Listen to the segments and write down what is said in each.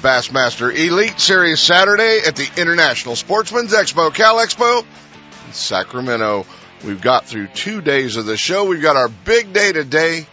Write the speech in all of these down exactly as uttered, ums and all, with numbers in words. Bassmaster Elite Series Saturday at the International Sportsman's Expo, Cal Expo, in Sacramento. We've got through two days of the show. We've got our big day today,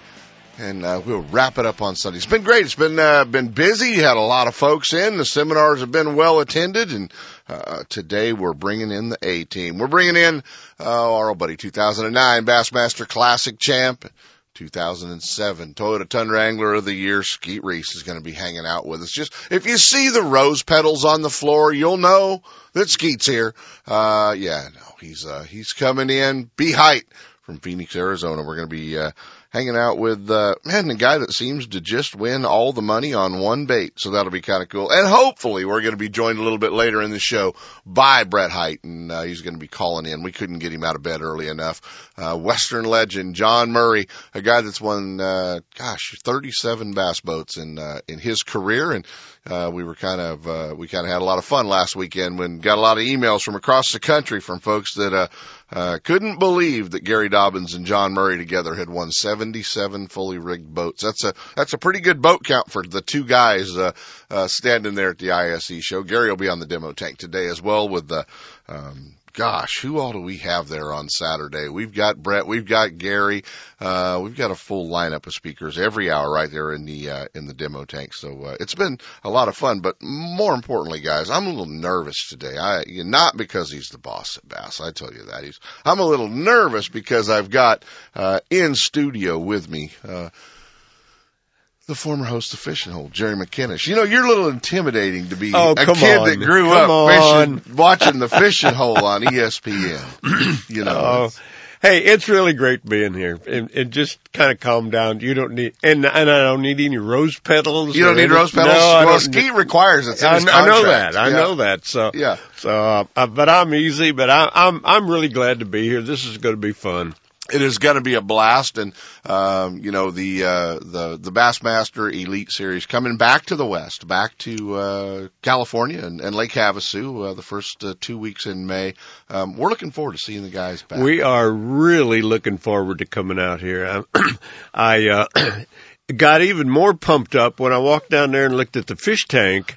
and uh, we'll wrap it up on Sunday. It's been great. It's been uh, been busy. Had a lot of folks in. The seminars have been well attended, and uh, today we're bringing in the A-team. We're bringing in uh, our old buddy two thousand nine Bassmaster Classic champ. two thousand seven Toyota Tundra Angler of the Year, Skeet Reese, is going to be hanging out with us. Just if you see the rose petals on the floor, you'll know that Skeet's here. Uh, yeah, no, he's uh, he's coming in. Brett Hite from Phoenix, Arizona. We're going to be uh, hanging out with uh, man, the guy that seems to just win all the money on one bait. So that'll be kind of cool. And hopefully, we're going to be joined a little bit later in the show by Brett Hite, and uh, he's going to be calling in. We couldn't get him out of bed early enough. Uh, Western legend John Murray, a guy that's won, uh, gosh, thirty-seven bass boats in uh, in his career, and uh, we were kind of uh, we kind of had a lot of fun last weekend when got a lot of emails from across the country from folks that uh, uh, couldn't believe that Gary Dobbins and John Murray together had won seventy-seven fully rigged boats. That's a that's a pretty good boat count for the two guys uh, uh, standing there at the I S E show. Gary will be on the demo tank today as well with the. Um, Gosh, who all do we have there on Saturday? We've got Brett, we've got Gary, uh, we've got a full lineup of speakers every hour right there in the, uh, in the demo tank. So, uh, it's been a lot of fun, but more importantly, guys, I'm a little nervous today. I, not because he's the boss at Bass. I tell you that. He's, I'm a little nervous because I've got, uh, in studio with me, uh, the former host of Fishing Hole, Jerry McKinnis. You know, you're a little intimidating to be oh, a kid on. that grew come up on. fishing, watching the Fishing Hole on E S P N. You know, oh. it's, hey, it's really great being here and, and just kind of calm down. You don't need and, and I don't need any rose petals. You don't need any, rose petals. No, well, Skeet requires it. I, I know that. I yeah. know that. So yeah. So, uh, but I'm easy. But I, I'm I'm really glad to be here. This is going to be fun. It is going to be a blast, and um, you know the uh, the the Bassmaster Elite Series coming back to the West, back to uh, California and, and Lake Havasu. Uh, the first uh, two weeks in May, um, we're looking forward to seeing the guys back. We are really looking forward to coming out here. I, I uh, got even more pumped up when I walked down there and looked at the fish tank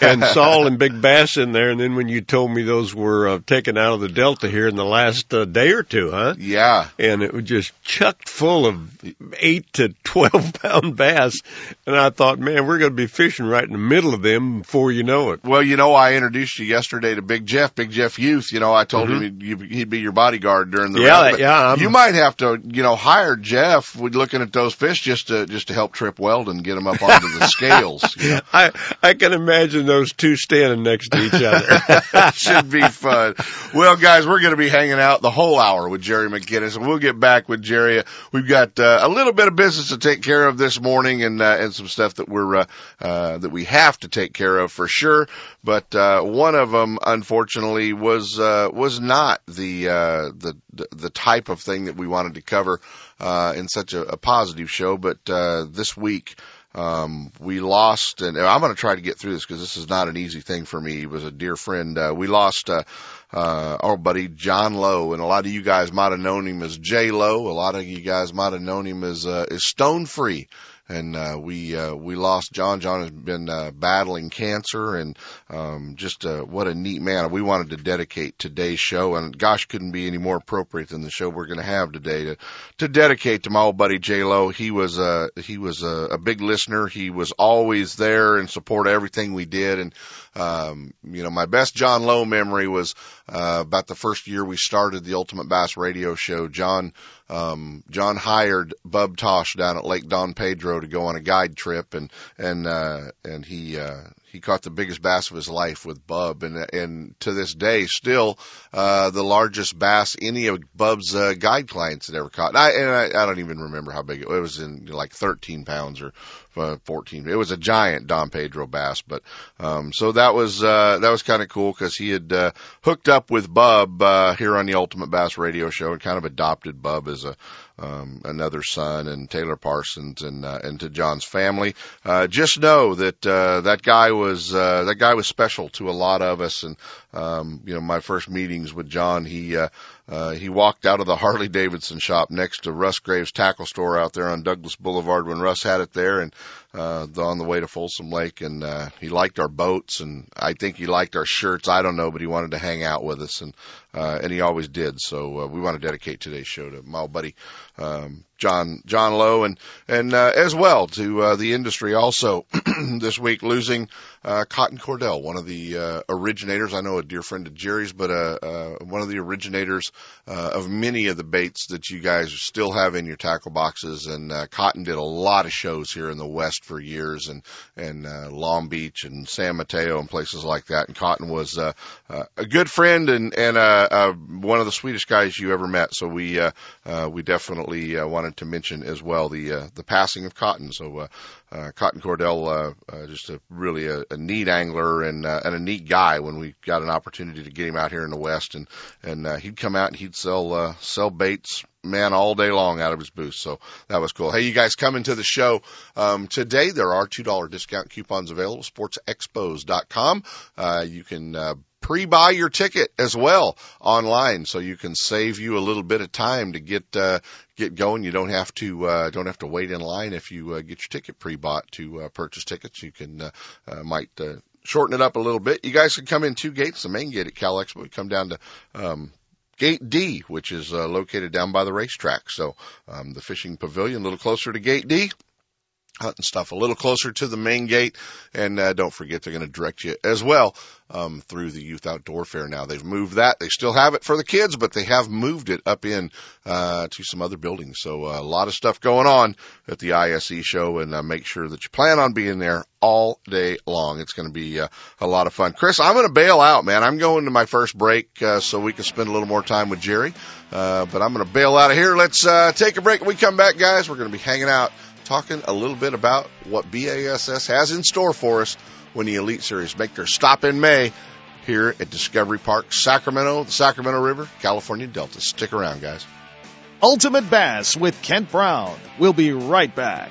and saw and big bass in there. And then when you told me those were uh, taken out of the Delta here in the last uh, day or two, huh? Yeah. And it was just chucked full of eight to twelve pound bass. And I thought, man, we're going to be fishing right in the middle of them before you know it. Well, you know, I introduced you yesterday to Big Jeff, Big Jeff Youth. You know, I told mm-hmm. him he'd, he'd be your bodyguard during the yeah, round, but yeah. I'm... You might have to, you know, hire Jeff with looking at those fish just to just. to help Trip Weldon get them up onto the scales. You know? I, I can imagine those two standing next to each other. Should be fun. Well, guys, we're going to be hanging out the whole hour with Jerry McKinnis, and we'll get back with Jerry. We've got uh, a little bit of business to take care of this morning, and uh, and some stuff that we're uh, uh, that we have to take care of for sure. But uh, one of them, unfortunately, was uh, was not the uh, the the type of thing that we wanted to cover uh, in such a, a positive show, but uh, this week, um, we lost, and I'm going to try to get through this because this is not an easy thing for me. He was a dear friend. Uh, we lost, uh, uh, our buddy John Lowe, and a lot of you guys might have known him as J Lowe. A lot of you guys might have known him as, uh, as Stone Free. And, uh, we, uh, we lost John. John has been, uh, battling cancer and, um, just, uh, what a neat man. We wanted to dedicate today's show, and gosh, couldn't be any more appropriate than the show we're going to have today to, to dedicate to my old buddy J Lo. He was, uh, he was a, a big listener. He was always there in support of everything we did. And, um, you know, my best John Lowe memory was, uh, about the first year we started the Ultimate Bass Radio Show. John, Um, John hired Bob Tosh down at Lake Don Pedro to go on a guide trip, and, and, uh, and he, uh, he caught the biggest bass of his life with Bub, and and to this day, still uh, the largest bass any of Bub's uh, guide clients had ever caught. And, I, and I, I don't even remember how big it was. It was in like thirteen pounds or fourteen. It was a giant Don Pedro bass. But um, so that was uh, that was kind of cool because he had uh, hooked up with Bub uh, here on the Ultimate Bass Radio Show and kind of adopted Bub as a um, another son, and Taylor Parsons and uh, and to John's family. Uh, just know that uh, that guy was uh, that guy was special to a lot of us. And um, you know, my first meetings with John, he. Uh, Uh, he walked out of the Harley Davidson shop next to Russ Graves' tackle store out there on Douglas Boulevard when Russ had it there, and uh, on the way to Folsom Lake. And uh, he liked our boats, and I think he liked our shirts. I don't know, but he wanted to hang out with us, and uh, and he always did. So uh, we want to dedicate today's show to my old buddy um, John John Lowe, and and uh, as well to uh, the industry also this week losing uh, Cotton Cordell, one of the uh, originators. I know a dear friend of Jerry's, but uh, uh, one of the originators. Uh, of many of the baits that you guys still have in your tackle boxes. And uh, Cotton did a lot of shows here in the West for years, and and uh, Long Beach and San Mateo and places like that. And Cotton was uh, uh, a good friend and and uh, uh, one of the sweetest guys you ever met. So we uh, uh, we definitely uh, wanted to mention as well the uh, the passing of Cotton. So uh, uh, Cotton Cordell, uh, uh, just a really a, a neat angler and uh, and a neat guy. When we got an opportunity to get him out here in the West, and and uh, he'd come out. And he'd sell uh, sell baits, man, all day long out of his booth. So that was cool. Hey, you guys coming to the show um, today? There are two dollar discount coupons available. sports expos dot com. Uh, you can uh, pre-buy your ticket as well online, so you can save you a little bit of time to get uh, get going. You don't have to uh, don't have to wait in line if you uh, get your ticket pre-bought to uh, purchase tickets. You can uh, uh, might. Uh, shorten it up a little bit. You guys can come in two gates. The main gate at Cal Expo. We come down to um, Gate D, which is uh, located down by the racetrack. So um, the fishing pavilion, a little closer to Gate D. Hunting stuff a little closer to the main gate. And uh, don't forget, they're going to direct you as well um, through the Youth Outdoor Fair now. They've moved that. They still have it for the kids, but they have moved it up in uh, to some other buildings. So uh, a lot of stuff going on at the I S E show, and uh, make sure that you plan on being there all day long. It's going to be uh, a lot of fun. Chris, I'm going to bail out, man. I'm going to my first break uh, so we can spend a little more time with Jerry. Uh, but I'm going to bail out of here. Let's uh, take a break. When we come back, guys, we're going to be hanging out, talking a little bit about what BASS has in store for us when the Elite Series make their stop in May here at Discovery Park, Sacramento, the Sacramento River, California Delta. Stick around, guys. Ultimate Bass with Kent Brown. We'll be right back.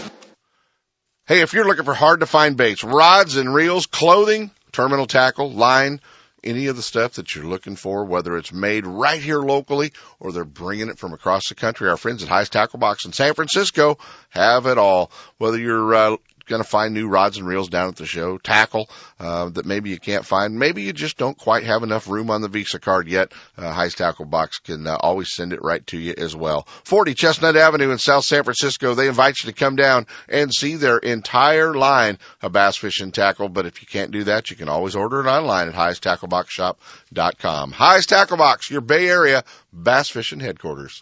Hey, if you're looking for hard-to-find baits, rods and reels, clothing, terminal tackle, line, any of the stuff that you're looking for, whether it's made right here locally or they're bringing it from across the country, our friends at Heist Tackle Box in San Francisco have it all. Whether you're uh, going to find new rods and reels down at the show, tackle uh, that maybe you can't find, maybe you just don't quite have enough room on the Visa card yet, uh, Heist Tackle Box can uh, always send it right to you as well. forty Chestnut Avenue in South San Francisco, they invite you to come down and see their entire line of bass fishing tackle, but if you can't do that, you can always order it online at heist tackle box shop dot com. Heist Tackle Box, your Bay Area bass fishing headquarters.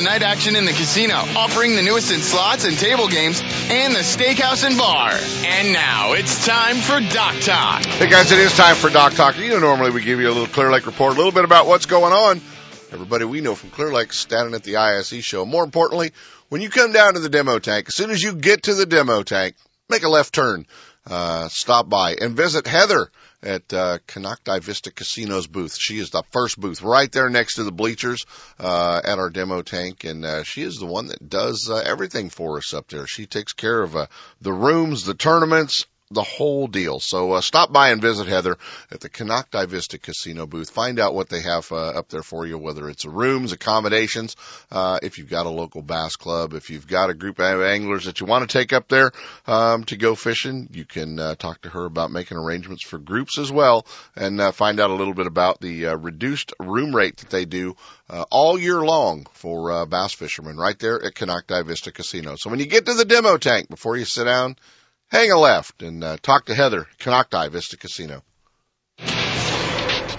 night action in the casino, offering the newest in slots and table games and the steakhouse and bar. And now it's time for Doc Talk. Hey guys, it is time for Doc Talk. You know, normally we give you a little Clear Lake report, a little bit about what's going on. Everybody we know from Clear Lake standing at the I S E show. More importantly, when you come down to the demo tank, as soon as you get to the demo tank, make a left turn, uh, stop by and visit Heather at uh, Konocti Vista Casino's booth. She is the first booth right there next to the bleachers uh, at our demo tank, and uh, she is the one that does uh, everything for us up there. She takes care of uh, the rooms, the tournaments, the whole deal. So uh, stop by and visit Heather at the Konocti Vista Casino booth. Find out what they have uh, up there for you, whether it's rooms, accommodations, uh, if you've got a local bass club, if you've got a group of anglers that you want to take up there um, to go fishing, you can uh, talk to her about making arrangements for groups as well, and uh, find out a little bit about the uh, reduced room rate that they do uh, all year long for uh, bass fishermen right there at Konocti Vista Casino. So when you get to the demo tank, before you sit down, hang a left and uh, talk to Heather, Konocti Vista Casino.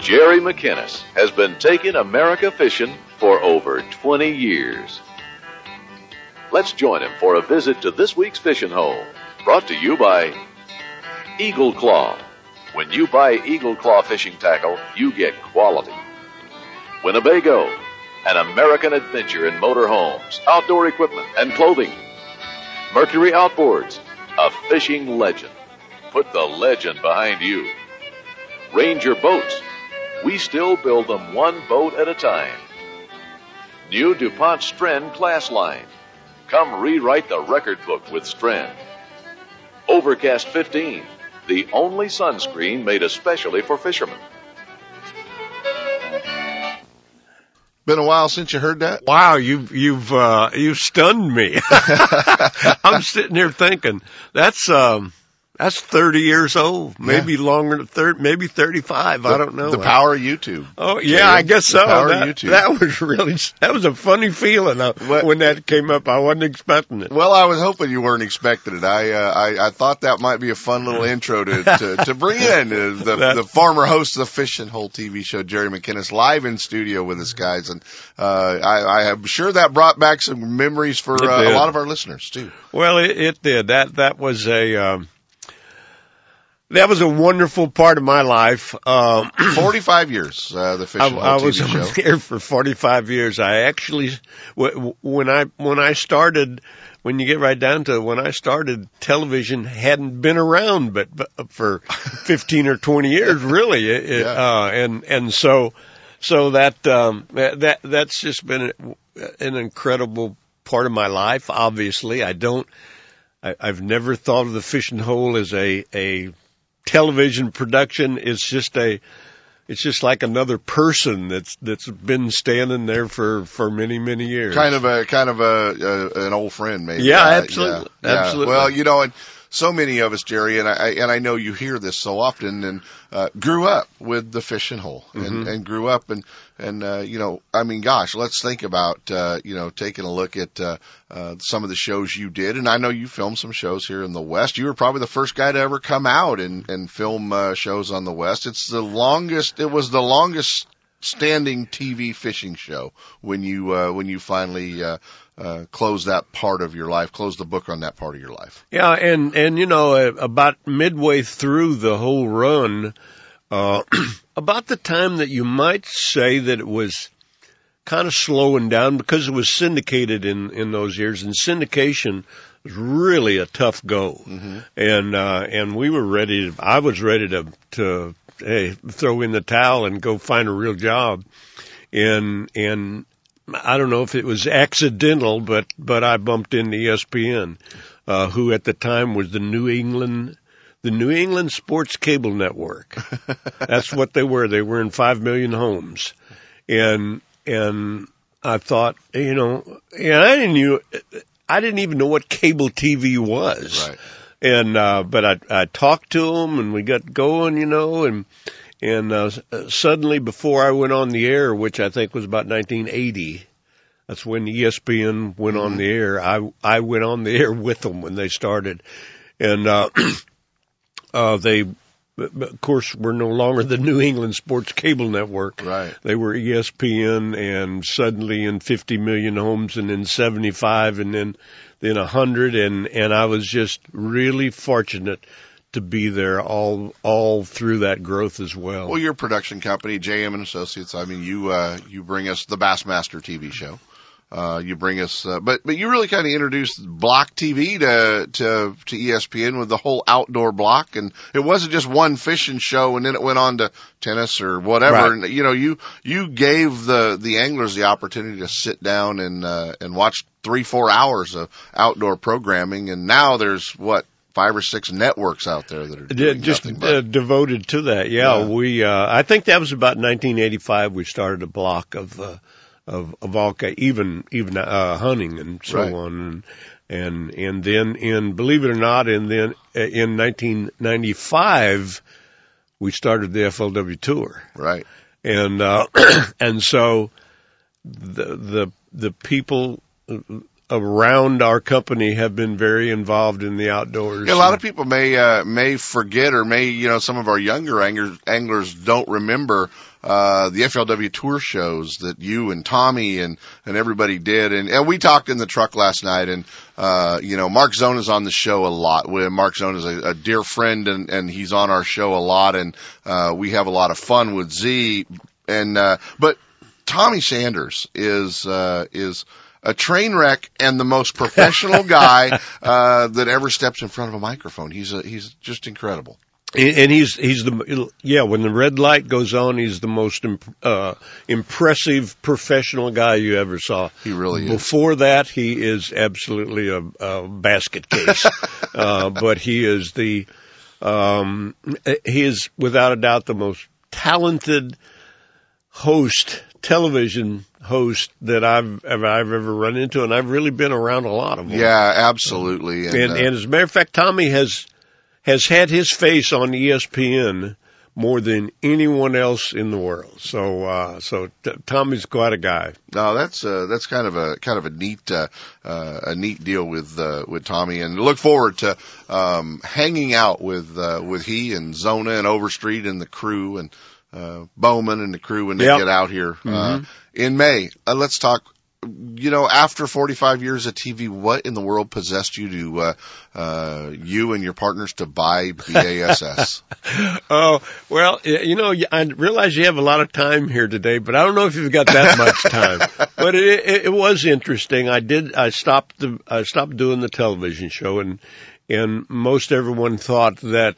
Jerry McKinnis has been taking America fishing for over twenty years. Let's join him for a visit to this week's fishing hole, brought to you by Eagle Claw. When you buy Eagle Claw fishing tackle, you get quality. Winnebago, an American adventure in motorhomes, outdoor equipment, and clothing. Mercury Outboards, a fishing legend. Put the legend behind you. Ranger Boats. We still build them one boat at a time. New DuPont Strend Class Line. Come rewrite the record book with Strend. Overcast fifteen, the only sunscreen made especially for fishermen. Been a while since you heard that? Wow, you've you've uh, you've stunned me. I'm sitting here thinking that's. Um... That's thirty years old, maybe yeah. longer than thirty, maybe thirty-five. The, I don't know. The power of YouTube. Oh yeah, Jared, I guess so. The power that, of YouTube. That was really that was a funny feeling I, when that came up. I wasn't expecting it. Well, I was hoping you weren't expecting it. I uh, I, I thought that might be a fun little intro to to, to bring in uh, the the former host of the Fishing Hole T V show, Jerry McKinnis, live in studio with us guys, and uh, I, I am sure that brought back some memories for uh, a lot of our listeners too. Well, it, it did. That that was a. Um, That was a wonderful part of my life. Um, forty-five years, uh, the Fishing Hole I, I T V was show. There for forty-five years. I actually, when I when I started, when you get right down to it, when I started, television hadn't been around, but, but for fifteen or twenty years, really. It, yeah. uh, and and so so that um, that that's just been an incredible part of my life. Obviously, I don't. I, I've never thought of the Fishing Hole as a a television production. Is just a it's just like another person that's that's been standing there for, for many many years. Kind of a kind of a, a an old friend, maybe. Yeah, uh, absolutely, yeah, absolutely. Yeah. Well, you know, and so many of us, Jerry, and I and I know you hear this so often, and uh, grew up with the Fishing Hole, and, mm-hmm. and grew up and and uh, you know, I mean, gosh, let's think about uh, you know taking a look at uh, uh, some of the shows you did, and I know you filmed some shows here in the West. You were probably the first guy to ever come out and and film uh, shows on the West. It's the longest. It was the longest standing T V fishing show when you uh, when you finally uh, uh, close that part of your life, close the book on that part of your life. Yeah, and and you know uh, about midway through the whole run, uh, about the time that you might say that it was kind of slowing down because it was syndicated in in those years, and syndication was really a tough go, mm-hmm. and uh, and we were ready. To, I was ready to to. Hey, throw in the towel and go find a real job. And, and I don't know if it was accidental, but, but I bumped into E S P N, uh, who at the time was the New England, the New England Sports Cable Network. That's what they were. They were in five million homes. And, and I thought, you know, and I didn't, knew, I didn't even know what cable T V was. Right. And, uh, but I, I talked to him and we got going, you know, and, and, uh, suddenly before I went on the air, which I think was about nineteen eighty, that's when E S P N went on the air. I, I went on the air with them when they started. And, uh, uh, they, of course, were no longer the New England Sports Cable Network. Right. They were E S P N, and suddenly in fifty million homes, and then seventy-five, and then, then one hundred, and, and I was just really fortunate to be there all all through that growth as well. Well, your production company, J M and Associates, I mean, you uh, you bring us the Bassmaster T V show. Uh, you bring us, uh, but, but you really kind of introduced block T V to, to, to E S P N with the whole outdoor block. And it wasn't just one fishing show and then it went on to tennis or whatever. Right. And, you know, you, you gave the, the anglers the opportunity to sit down and, uh, and watch three, four hours of outdoor programming. And now there's what, five or six networks out there that are doing just nothing but. Uh, devoted to that. Yeah, yeah. We, uh, I think that was about nineteen eighty-five. We started a block of, uh, Of, of all, even, even, uh, hunting and so right. on. And, and then in, believe it or not, and then in nineteen ninety-five, we started the F L W tour. Right. And, uh, and so the, the, the people around our company have been very involved in the outdoors. Yeah, a lot of people may, uh, may forget or may, you know, some of our younger anglers, anglers don't remember Uh, the F L W tour shows that you and Tommy and, and everybody did. And, and we talked in the truck last night and, uh, you know, Mark Zone is on the show a lot. Mark Zone is a, a dear friend and, and he's on our show a lot. And, uh, we have a lot of fun with Z and, uh, but Tommy Sanders is, uh, is, a train wreck and the most professional guy, uh, that ever steps in front of a microphone. He's a, he's just incredible. And he's, he's the, yeah, when the red light goes on, he's the most, imp- uh, impressive professional guy you ever saw. He really is. Before that, he is absolutely a, a basket case. uh, but he is the, um, he is without a doubt the most talented host, television host that I've, I've ever run into. And I've really been around a lot of them. Yeah, absolutely. And, and, uh, and as a matter of fact, Tommy has, has had his face on E S P N more than anyone else in the world. So, uh, so t- Tommy's quite a guy. No, that's, uh, that's kind of a, kind of a neat, uh, uh, a neat deal with, uh, with Tommy, and look forward to, um, hanging out with, uh, with he and Zona and Overstreet and the crew and, uh, Bowman and the crew when they yep. get out here, mm-hmm. uh, in May. Uh, let's talk. You know, after forty-five years of T V, what in the world possessed you to, uh, uh, you and your partners to buy BASS? Oh, well, you know, I realize you have a lot of time here today, but I don't know if you've got that much time, but it, it, it was interesting. I did, I stopped the, I stopped doing the television show and, and most everyone thought that,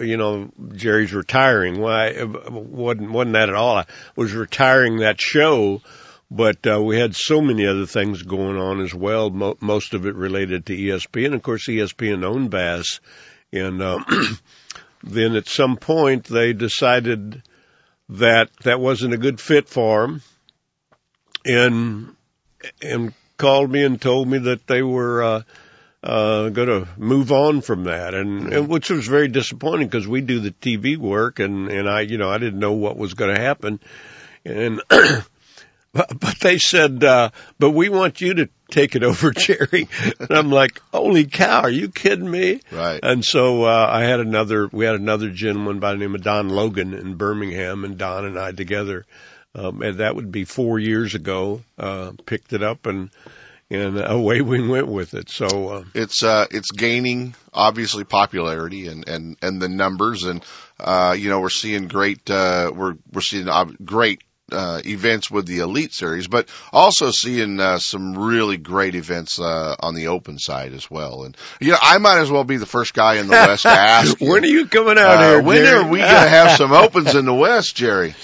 you know, Jerry's retiring. Well, I wasn't, wasn't that at all. I was retiring that show. But uh, we had so many other things going on as well, mo- most of it related to E S P N. Of course, E S P N owned Bass. And uh, then at some point they decided that that wasn't a good fit for him, and and called me and told me that they were uh, uh, going to move on from that, and, and which was very disappointing because we do the T V work, and, and I, you know, I didn't know what was going to happen, and but, but they said, uh, but we want you to take it over, Jerry, and I'm like, holy cow, are you kidding me? Right. And so uh, I had another, we had another gentleman by the name of Don Logan in Birmingham, and Don and I together. Um, and that would be four years ago, uh, picked it up and, and away we went with it. So, uh, it's, uh, it's gaining obviously popularity and, and, and the numbers and, uh, you know, we're seeing great, uh, we're, we're seeing great, uh, events with the Elite Series, but also seeing, uh, some really great events, uh, on the open side as well. And, you know, I might as well be the first guy in the West to ask. When you, are you coming out uh, here? When Jerry? Are we going to have some opens in the West, Jerry?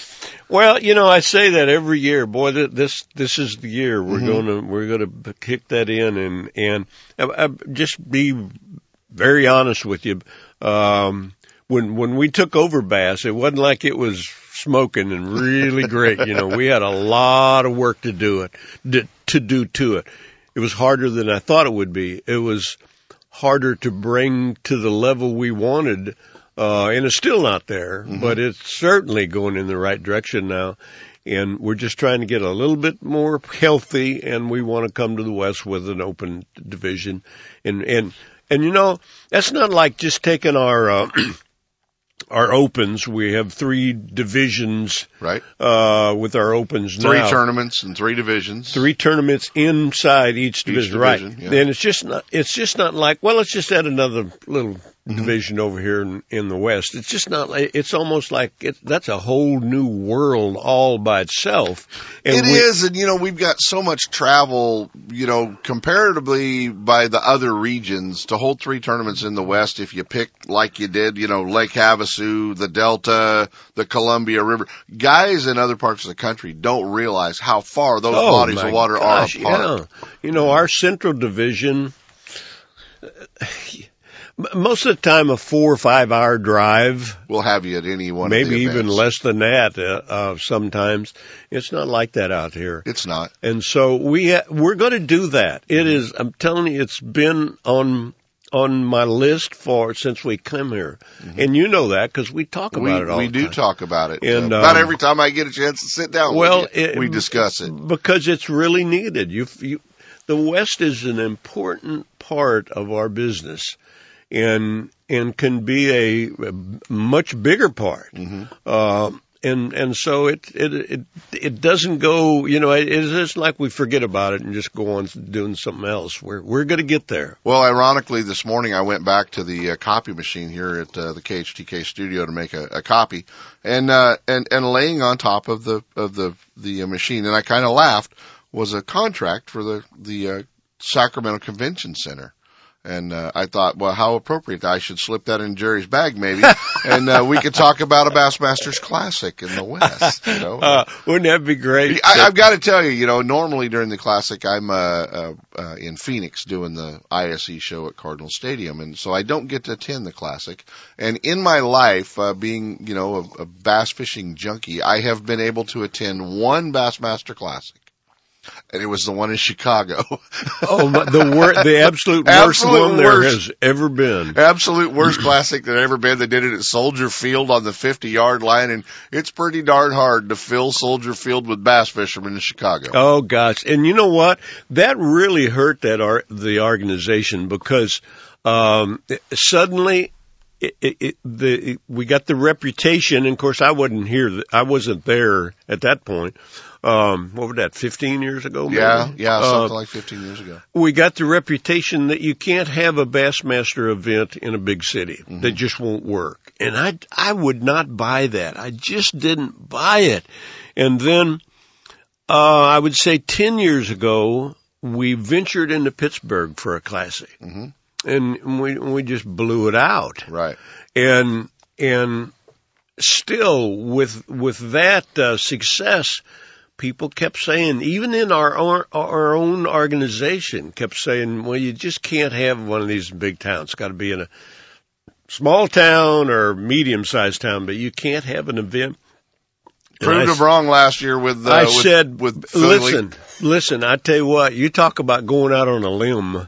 Well, you know, I say that every year. Boy, this this is the year we're mm-hmm. gonna we're gonna kick that in, and and I, I just be very honest with you. Um, when when we took over Bass, it wasn't like it was smoking and really great. You know, we had a lot of work to do it to do to it. It was harder than I thought it would be. It was harder to bring to the level we wanted. Uh, and it's still not there, mm-hmm. but it's certainly going in the right direction now. And we're just trying to get a little bit more healthy, and we want to come to the West with an open division. And, and, and you know, that's not like just taking our, uh, our opens. We have three divisions, right? Uh, with our opens three now. Three tournaments and three divisions. Three tournaments inside each division, each division right? Yeah. And it's just not, it's just not like, well, let's just add another little division over here in, in the West. It's just not like, it's almost like it, that's a whole new world all by itself. And it we, is, and you know, we've got so much travel, you know, comparatively by the other regions to hold three tournaments in the West. If you pick like you did, you know, Lake Havasu, the Delta, the Columbia River, guys in other parts of the country don't realize how far those oh bodies of water gosh, are apart. Yeah. You know, our Central Division, most of the time, a four or five hour drive will have you at any one. Maybe even less than that. Uh, uh, sometimes it's not like that out here. It's not. And so we ha- we're going to do that. It is. I'm telling you, it's been on on my list for since we come here, mm-hmm. and you know that because we talk about we, it all. We the do time. talk about it. And uh, about every time I get a chance to sit down, well, with you, it, we discuss it because it's really needed. You, you, the West is an important part of our business. And, and can be a, a much bigger part. Mm-hmm. Uh, and, and so it, it, it, it doesn't go, you know, it, it's just like we forget about it and just go on doing something else. We're, we're going to get there. Well, ironically, this morning I went back to the uh, copy machine here at uh, the K H T K studio to make a, a copy and, uh, and, and laying on top of the, of the, the machine. And I kind of laughed was a contract for the, the, uh, Sacramento Convention Center. And uh, I thought, well, how appropriate. I should slip that in Jerry's bag maybe, and uh, we could talk about a Bassmaster's Classic in the West. You know? Uh, wouldn't that be great? I, I've got to tell you, you know, normally during the Classic, I'm uh, uh, uh, in Phoenix doing the I S E show at Cardinal Stadium, and so I don't get to attend the Classic. And in my life, uh, being, you know, a, a bass fishing junkie, I have been able to attend one Bassmaster Classic. And it was the one in Chicago. Oh, my, the wor- the absolute, absolute worst one there worst, has ever been. Absolute worst Classic that ever been. They did it at Soldier Field on the fifty-yard line, and it's pretty darn hard to fill Soldier Field with bass fishermen in Chicago. Oh, gosh. And you know what? That really hurt that ar- the organization because um, suddenly it, it, it, the, it, we got the reputation. And, of course, I wasn't here. I wasn't there at that point. Um, what was that, fifteen years ago? Maybe? Yeah, yeah, something uh, like fifteen years ago. We got the reputation that you can't have a Bassmaster event in a big city. Mm-hmm. That just won't work. And I, I would not buy that. I just didn't buy it. And then, uh, I would say ten years ago, we ventured into Pittsburgh for a Classic. Mm-hmm. And we, we just blew it out. Right. And, and still with, with that, uh, success, people kept saying, even in our own, our own organization, kept saying, well, you just can't have one of these big towns. It's got to be in a small town or medium-sized town, but you can't have an event Proved them wrong last year with uh, I with, said, with Philly. listen, listen, I tell you what, you talk about going out on a limb.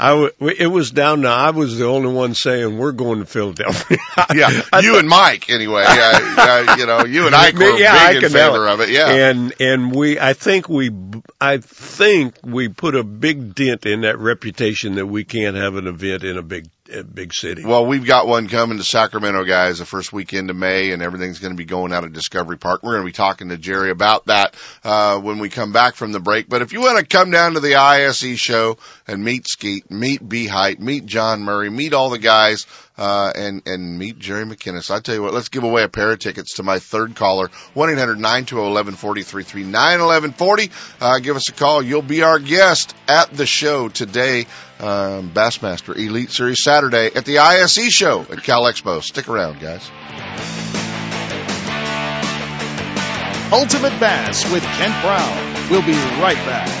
I w- it was down to, I was the only one saying we're going to Philadelphia. yeah, I, you I, and Mike anyway. Yeah, yeah, you know, you and Ike me, were yeah, big I in favor it. of it. Yeah, and and we, I think we, I think we put a big dent in that reputation that we can't have an event in a big. big city. Well, we've got one coming to Sacramento, guys, the first weekend of May, and everything's going to be going out of Discovery Park. We're going to be talking to Jerry about that uh when we come back from the break. But if you want to come down to the I S E show and meet Skeet, meet B. Hite, meet John Murray, meet all the guys, uh and and meet Jerry McKinnis, I tell you what, let's give away a pair of tickets to my third caller, one eight hundred nine two zero one one four zero three three, nine eleven forty. Uh, give us a call. You'll be our guest at the show today. Um, Bassmaster Elite Series Saturday at the I S E show at Cal Expo. Stick around, guys. Ultimate Bass with Kent Brown. We'll be right back.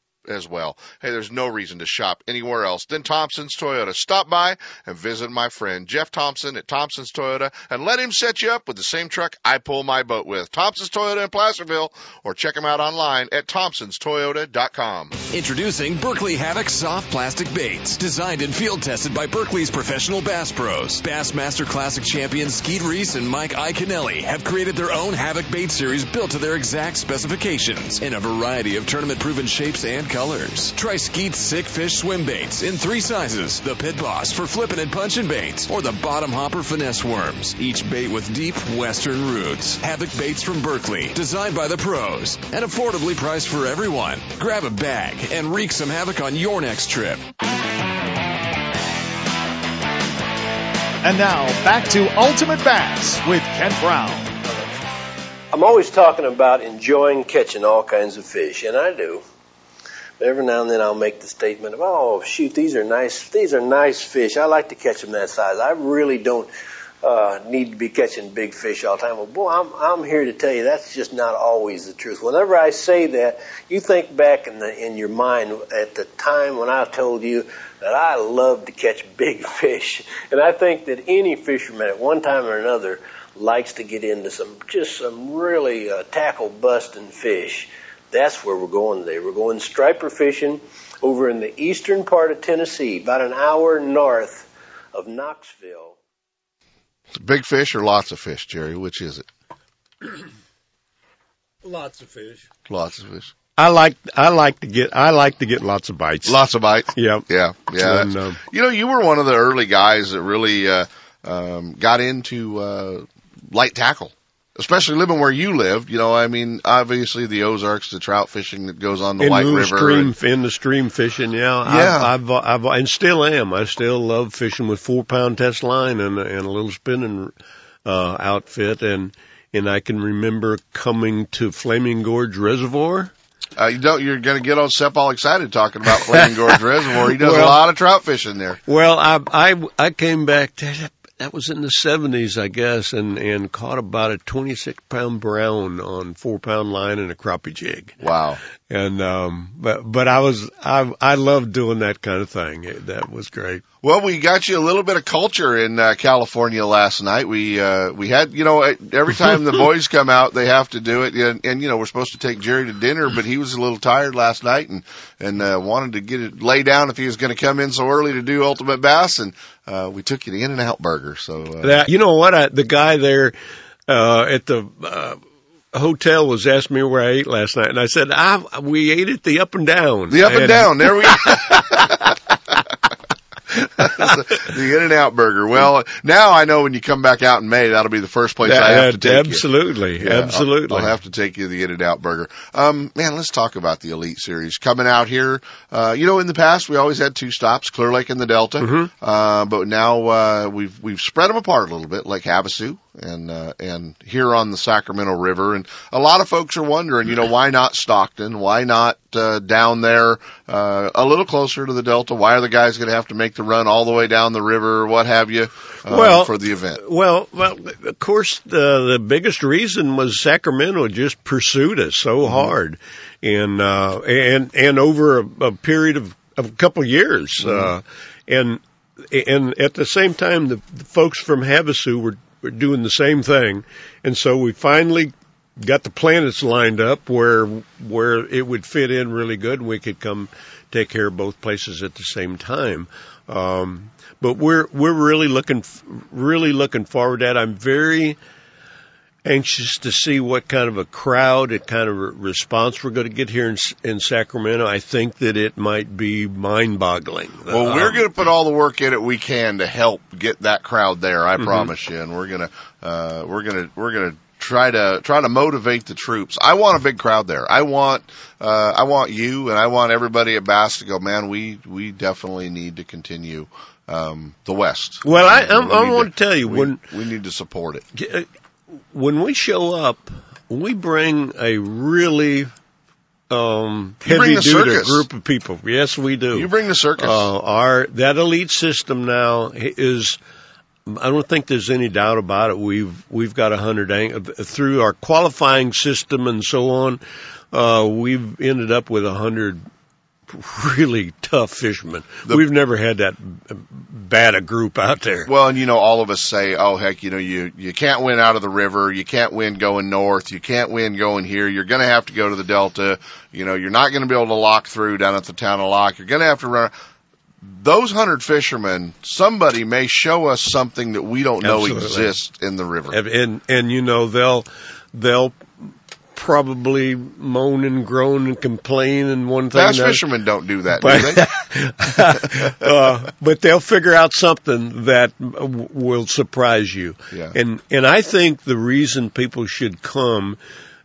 as well. Hey, there's no reason to shop anywhere else than Thompson's Toyota. Stop by and visit my friend Jeff Thompson at Thompson's Toyota and let him set you up with the same truck I pull my boat with. Thompson's Toyota in Placerville, or check him out online at Thompson's Toyota dot com. Introducing Berkeley Havoc Soft Plastic Baits, designed and field tested by Berkeley's professional bass pros. Bassmaster Classic champions Skeet Reese and Mike Iaconelli have created their own Havoc bait series built to their exact specifications in a variety of tournament-proven shapes and colors. Try Skeet's Sick Fish swim baits in three sizes: the Pit Boss for flipping and punching baits, or the Bottom Hopper finesse worms. Each bait with deep Western roots. Havoc baits from Berkeley, designed by the pros and affordably priced for everyone. Grab a bag and wreak some havoc on your next trip. And now back to Ultimate Bass with Kent Brown. I'm always talking about enjoying catching all kinds of fish, and I do. But every now and then I'll make the statement of, oh, shoot, these are nice, these are nice fish. I like to catch them that size. I really don't uh, need to be catching big fish all the time. Well, boy, I'm, I'm here to tell you that's just not always the truth. Whenever I say that, you think back in the, in your mind at the time when I told you that I love to catch big fish. And I think that any fisherman at one time or another likes to get into some, just some really uh, tackle-busting fish. That's where we're going today. We're going striper fishing over in the eastern part of Tennessee, about an hour north of Knoxville. Big fish or lots of fish, Jerry? Which is it? Lots of fish. Lots of fish. I like I like to get I like to get lots of bites. Lots of bites. Yeah, yeah, yeah. And, um, you know, you were one of the early guys that really uh, um, got into uh, light tackle. Especially living where you live, you know, I mean, obviously the Ozarks, the trout fishing that goes on the White River. In the stream, in the stream fishing, yeah. Yeah. I've, I've, I've, and still am. I still love fishing with four pound test line and, and a little spinning, uh, outfit. And, and I can remember coming to Flaming Gorge Reservoir. Uh, you don't, you're going to get old Sepp all excited talking about Flaming Gorge Reservoir. He does well, a lot of trout fishing there. Well, I, I, I came back to That was in the seventies, I guess, and, and caught about a twenty-six pound brown on four pound line and a crappie jig. Wow. And, um, but, but I was, I, I loved doing that kind of thing. It, that was great. Well, we got you a little bit of culture in uh, California last night. We, uh, we had, you know, every time the boys come out, they have to do it. And, and, you know, we're supposed to take Jerry to dinner, but he was a little tired last night and, and, uh, wanted to get it, lay down if he was going to come in so early to do Ultimate Bass. And, uh, we took you to In-N-Out Burger. So, uh, that, you know what? I, the guy there, uh, at the, uh, hotel was asking me where I ate last night, and I said, I, we ate at the Up and Down. The Up and, and Down, there we The In-N-Out Burger. Well, now I know when you come back out in May, that'll be the first place that, I have uh, to take absolutely, you. Yeah, absolutely. I'll, I'll have to take you to the In-N-Out Burger. Um, man, let's talk about the Elite Series coming out here. Uh, you know, in the past, we always had two stops, Clear Lake and the Delta. Mm-hmm. Uh, but now, uh, we've, we've spread them apart a little bit, like Havasu and, uh, and here on the Sacramento River. And a lot of folks are wondering, you know, why not Stockton? Why not, uh, down there, uh, a little closer to the Delta? Why are the guys going to have to make the run all the way down the river, what have you, uh, well, for the event? Well, well, of course, the, the biggest reason was Sacramento just pursued us so mm-hmm. hard, and uh, and and over a, a period of, of a couple of years, mm-hmm. uh, and and at the same time, the, the folks from Havasu were, were doing the same thing, and so we finally got the planets lined up where where it would fit in really good, and we could come take care of both places at the same time. Um, but we're, we're really looking, really looking forward to that. I'm very anxious to see what kind of a crowd and kind of a response we're going to get here in, in Sacramento. I think that it might be mind-boggling. Well, um, we're going to put all the work in it we can to help get that crowd there. I mm-hmm. promise you. And we're going to, uh, we're going to, we're going to, Try to, try to motivate the troops. I want a big crowd there. I want, uh, I want you and I want everybody at Bass to go, man, we, we definitely need to continue, um, the West. Well, I, I, we I want to tell you we, when we need to support it. When we show up, we bring a really, um, heavy duty group of people. Yes, we do. You bring the circus. Uh, our, that elite system now is, I don't think there's any doubt about it. We've we've got a hundred ang- through our qualifying system and so on. Uh, we've ended up with a hundred really tough fishermen. The, we've never had that bad a group out there. Well, and you know, all of us say, "Oh heck, you know, you you can't win out of the river. You can't win going north. You can't win going here. You're going to have to go to the Delta. You know, you're not going to be able to lock through down at the town of Lock. You're going to have to run." Those hundred fishermen, somebody may show us something that we don't know Absolutely. Exists in the river. And, and, and, you know, they'll, they'll probably moan and groan and complain and one thing. Bass fishermen don't do that, but, do they? uh, but they'll figure out something that w- will surprise you. Yeah. And, and I think the reason people should come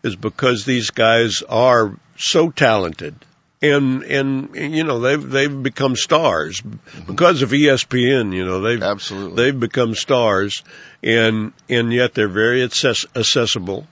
is because these guys are so talented. And, and, you know, they've, they've become stars because of E S P N, you know, they've, Absolutely. They've become stars and, and yet they're very access, accessible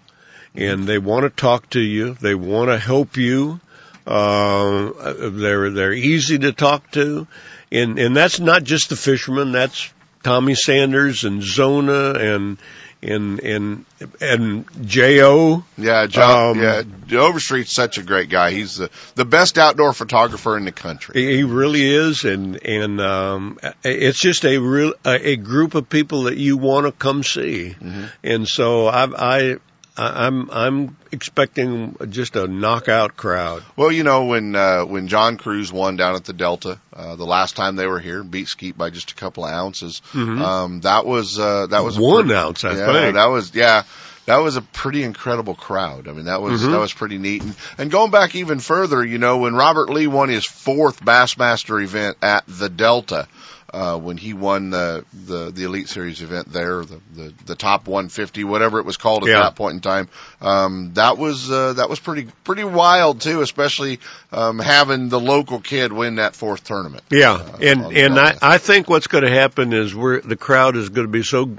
and they want to talk to you. They want to help you. Uh, they're, they're easy to talk to. And, and that's not just the fishermen. That's Tommy Sanders and Zona and, And, and, and J O Yeah, John, um, yeah, Overstreet's such a great guy. He's the, the best outdoor photographer in the country. He really is. And, and, um, it's just a real, a group of people that you want to come see. Mm-hmm. And so I, I, I'm, I'm expecting just a knockout crowd. Well, you know, when, uh, when John Cruz won down at the Delta, uh, the last time they were here, beat Skeet by just a couple of ounces. Mm-hmm. Um, that was, uh, that was one pretty, ounce, I yeah, think. That was, yeah, that was a pretty incredible crowd. I mean, that was, mm-hmm. that was pretty neat. And, and going back even further, you know, when Robert Lee won his fourth Bassmaster event at the Delta, Uh, when he won the, the, the Elite Series event there, the, the, the top one fifty, whatever it was called at yeah. that point in time, um, that was, uh, that was pretty, pretty wild too, especially, um, having the local kid win that fourth tournament. Yeah. Uh, and, and I, I think what's going to happen is we're, the crowd is going to be so,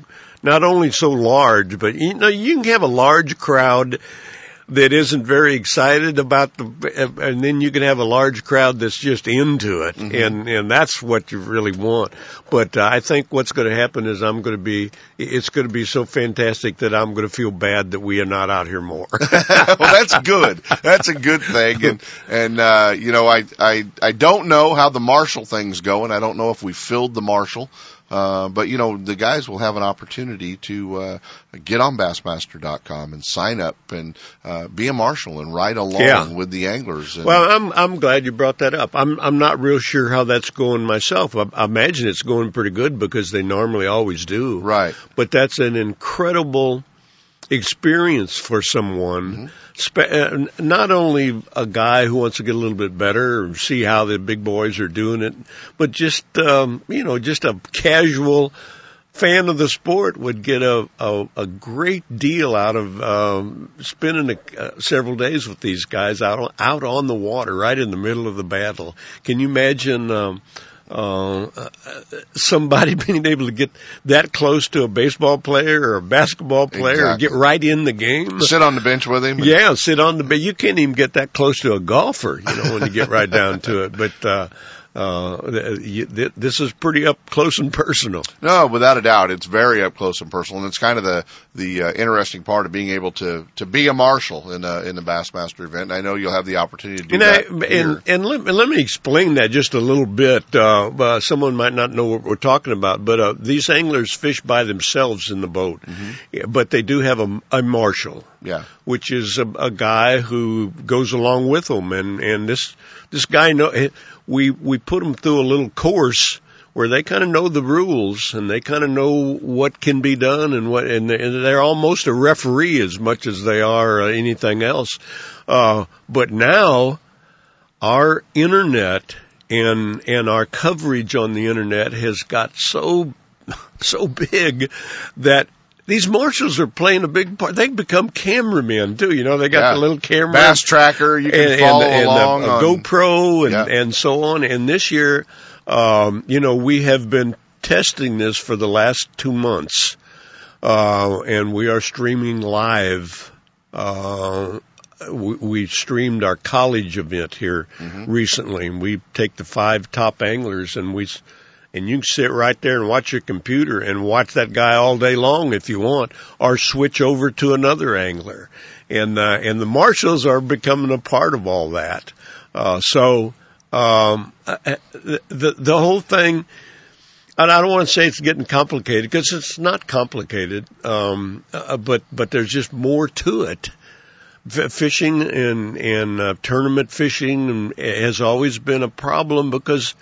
not only so large, but you know, you can have a large crowd that isn't very excited about the, and then you can have a large crowd that's just into it, mm-hmm. and and that's what you really want. But uh, I think what's going to happen is I'm going to be, it's going to be so fantastic that I'm going to feel bad that we are not out here more. Well, that's good. That's a good thing. And and uh, you know, I I I don't know how the Marshall thing's going. I don't know if we filled the Marshall. Uh, but, you know, the guys will have an opportunity to uh, get on Bassmaster dot com and sign up and uh, be a marshal and ride along yeah. with the anglers. And well, I'm I'm glad you brought that up. I'm I'm not real sure how that's going myself. I, I imagine it's going pretty good because they normally always do. Right. But that's an incredible experience for someone, mm-hmm. spe- not only a guy who wants to get a little bit better or see how the big boys are doing it, but just, um, you know, just a casual fan of the sport would get a, a, a great deal out of um, spending a, uh, several days with these guys out on, out on the water, right in the middle of the battle. Can you imagine... Um, Uh, somebody being able to get that close to a baseball player or a basketball player exactly. and get right in the game. Sit on the bench with him. Yeah, sit on the bench. You can't even get that close to a golfer, you know, when you get right down to it. But, uh, Uh, you, th- this is pretty up close and personal. No, without a doubt. It's very up close and personal. And it's kind of the, the, uh, interesting part of being able to, to be a marshal in a, in the Bassmaster event. And I know you'll have the opportunity to do and that. I, and, and let, let me explain that just a little bit. Uh, uh, someone might not know what we're talking about, but, uh, these anglers fish by themselves in the boat, mm-hmm. but they do have a, a marshal. Yeah. Which is a, a guy who goes along with them. And, and this, this guy know, we, we put them through a little course where they kind of know the rules and they kind of know what can be done and what, and they're almost a referee as much as they are anything else. Uh, but now our internet and, and our coverage on the internet has got so, so big that these marshals are playing a big part. They become cameramen too. You know, they got yeah. the little camera, Bass Tracker. You can and, follow and, and along a, a on GoPro and, yeah. and so on. And this year, um, you know, we have been testing this for the last two months, uh, and we are streaming live. Uh, we, we streamed our college event here mm-hmm. recently, and we take the five top anglers and we. And you can sit right there and watch your computer and watch that guy all day long if you want, or switch over to another angler. And, uh, and the marshals are becoming a part of all that. Uh, so, um, the, the whole thing, and I don't want to say it's getting complicated because it's not complicated. Um, uh, but, but there's just more to it. Fishing and, and, uh, tournament fishing has always been a problem because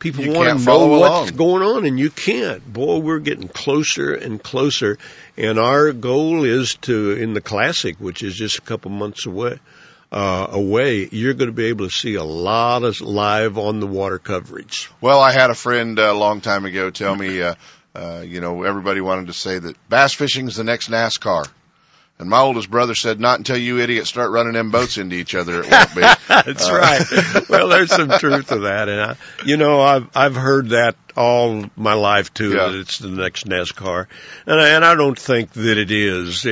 people you want to know what's along. Going on, and you can't. Boy, we're getting closer and closer, and our goal is to, in the Classic, which is just a couple months away, uh, away, you're going to be able to see a lot of live on-the-water coverage. Well, I had a friend a long time ago tell me, uh, uh, you know, everybody wanted to say that bass fishing is the next NASCAR. And my oldest brother said, not until you idiots start running them boats into each other, it won't be. That's uh, right. Well, there's some truth to that. And, I, you know, I've, I've heard that all my life, too, yeah. that it's the next NASCAR. And I, and I don't think that it is.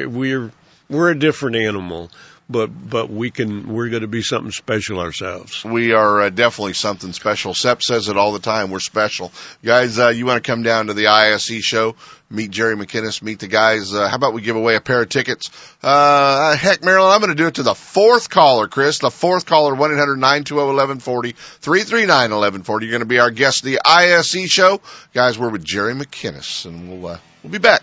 We're, we're a different animal. But, but we can, we're going to be something special ourselves. We are uh, definitely something special. Sepp says it all the time. We're special. Guys, uh, you want to come down to the I S E show, meet Jerry McKinnis, meet the guys. Uh, how about we give away a pair of tickets? Uh, heck, Marilyn, I'm going to do it to the fourth caller, Chris. The fourth caller, one eight hundred nine two zero one one four zero, three three nine one one four zero. You're going to be our guest at the I S E show. Guys, we're with Jerry McKinnis, and we'll, uh, we'll be back.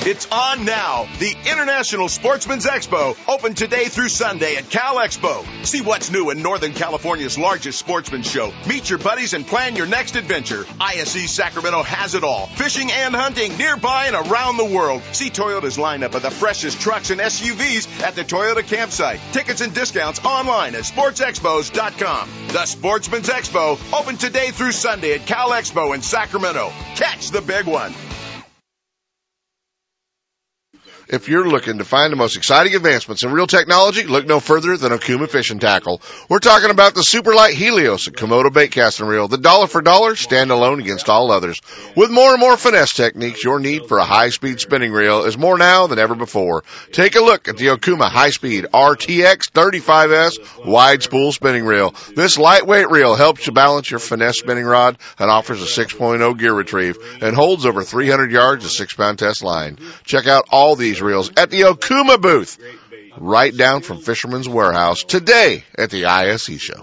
It's on now. The International Sportsman's Expo, open today through Sunday at Cal Expo. See what's new in Northern California's largest sportsman's show. Meet your buddies and plan your next adventure. I S E Sacramento has it all. Fishing and hunting nearby and around the world. See Toyota's lineup of the freshest trucks and S U Vs at the Toyota campsite. Tickets and discounts online at sports expos dot com. The Sportsman's Expo, open today through Sunday at Cal Expo in Sacramento. Catch the big one. If you're looking to find the most exciting advancements in reel technology, look no further than Okuma Fishing Tackle. We're talking about the Superlight Helios and Komodo Bait Casting Reel, the dollar for dollar, stand alone against all others. With more and more finesse techniques, your need for a high-speed spinning reel is more now than ever before. Take a look at the Okuma High-Speed R T X thirty-five S Wide Spool Spinning Reel. This lightweight reel helps you balance your finesse spinning rod and offers a six point oh gear retrieve and holds over three hundred yards of six pound test line. Check out all these reels at the Okuma booth, right down from Fisherman's Warehouse, today at the I S E show.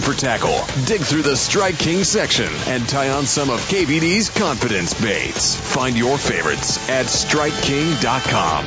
for tackle, dig through the Strike King section and tie on some of K V D's confidence baits. Find your favorites at strike king dot com.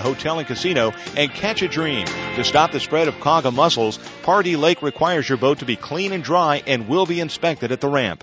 Hotel and Casino and catch a dream. To stop the spread of quagga mussels, Pardee Lake requires your boat to be clean and dry and will be inspected at the ramp.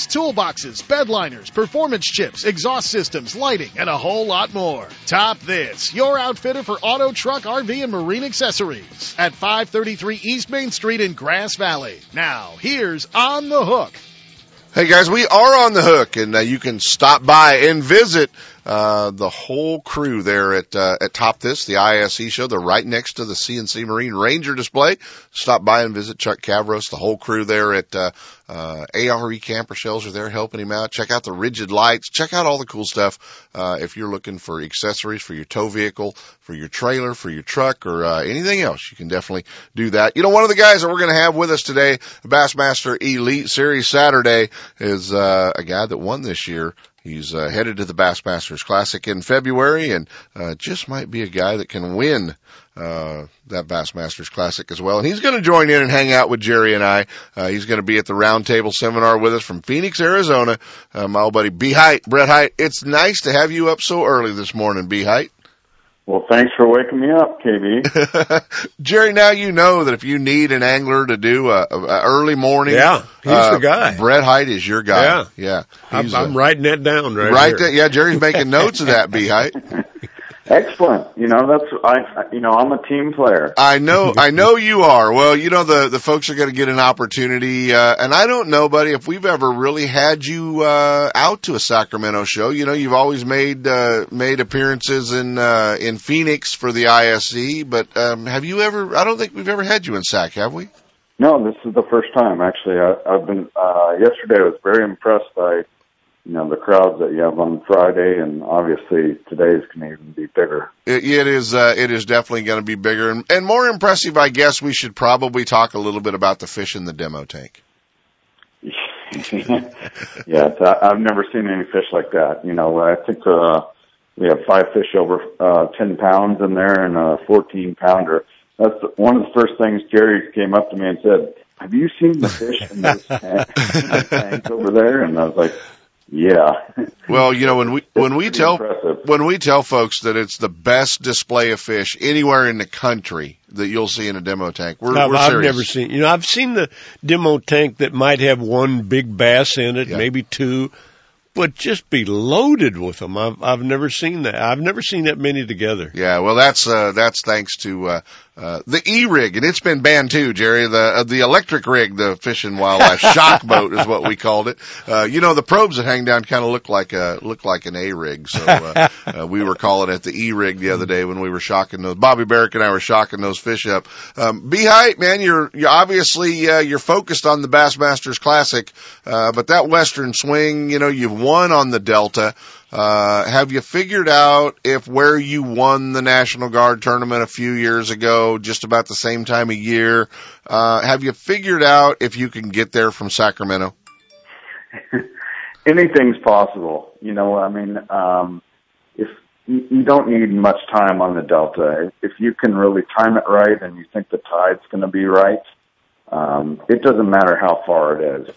toolboxes, bed liners, performance chips, exhaust systems, lighting, and a whole lot more. Top This, your outfitter for auto, truck, R V, and marine accessories at five thirty-three East Main Street in Grass Valley. Now, here's On the Hook. Hey, guys, we are on the hook, and uh, you can stop by and visit uh, the whole crew there at uh, at Top This, the I S E show. They're right next to the C N C Marine Ranger display. Stop by and visit Chuck Cavros, the whole crew there at uh, uh, A R E Camper Shells are there helping him out. Check out the rigid lights. Check out all the cool stuff uh, if you're looking for accessories for your tow vehicle, for your trailer, for your truck, or uh, anything else. You can definitely do that. You know, one of the guys that we're going to have with us today, Bassmaster Elite Series Saturday, is uh, a guy that won this year. He's uh, headed to the Bassmaster Classic in February, and uh, just might be a guy that can win uh that Bassmasters Classic as well. And he's going to join in and hang out with Jerry and I. Uh, he's going to be at the roundtable seminar with us from Phoenix, Arizona. Uh, my old buddy B. Hite, Brett Hite. It's nice to have you up so early this morning, B. Hite. Well, thanks for waking me up, K B. Jerry, now you know that if you need an angler to do a, a, a early morning, yeah, he's uh, the guy. Brett Hite is your guy. Yeah, yeah. He's, I'm, I'm writing that down right right here. That, yeah, Jerry's making notes of that, B. Hite. Excellent. You know, that's, I, you know, I'm a team player. I know, I know you are. Well, you know, the, the folks are going to get an opportunity. Uh, and I don't know, buddy, if we've ever really had you, uh, out to a Sacramento show. You know, you've always made, uh, made appearances in, uh, in Phoenix for the I S E, but, um, have you ever, I don't think we've ever had you in Sac, have we? No, this is the first time, actually. I, I've been, uh, yesterday I was very impressed by, you know, the crowds that you have on Friday, and obviously today's can even be bigger. It, it is, uh, it is definitely going to be bigger and, and more impressive. I guess we should probably talk a little bit about the fish in the demo tank. Yes, I, I've never seen any fish like that. You know, I think, uh, we have five fish over uh, ten pounds in there and a fourteen pounder. That's the, one of the first things Jerry came up to me and said, have you seen the fish in this tank, tank over there? And I was like, yeah. Well, you know, when we, when we tell, impressive. when we tell folks that it's the best display of fish anywhere in the country that you'll see in a demo tank, we're, no, we're I've serious. I've never seen, you know, I've seen the demo tank that might have one big bass in it, yeah. maybe two, but just be loaded with them. I've, I've never seen that. I've never seen that many together. Yeah. Well, that's, uh, that's thanks to, uh, Uh, the E-rig, and it's been banned too, Jerry, the, uh, the electric rig, the Fish and Wildlife shock boat is what we called it. Uh, you know, the probes that hang down kind of look like a, look like an A-rig. So, uh, uh, we were calling it the E-rig the other day when we were shocking those, Bobby Barrick and I were shocking those fish up. Um, B-Hite, man, you're, you're obviously, uh, you're focused on the Bassmasters Classic, uh, but that Western swing, you know, you've won on the Delta. Uh, have you figured out if where you won the National Guard tournament a few years ago, just about the same time of year, uh, have you figured out if you can get there from Sacramento? Anything's possible. You know, I mean, um, if you don't need much time on the Delta, if you can really time it right and you think the tide's going to be right, um, it doesn't matter how far it is,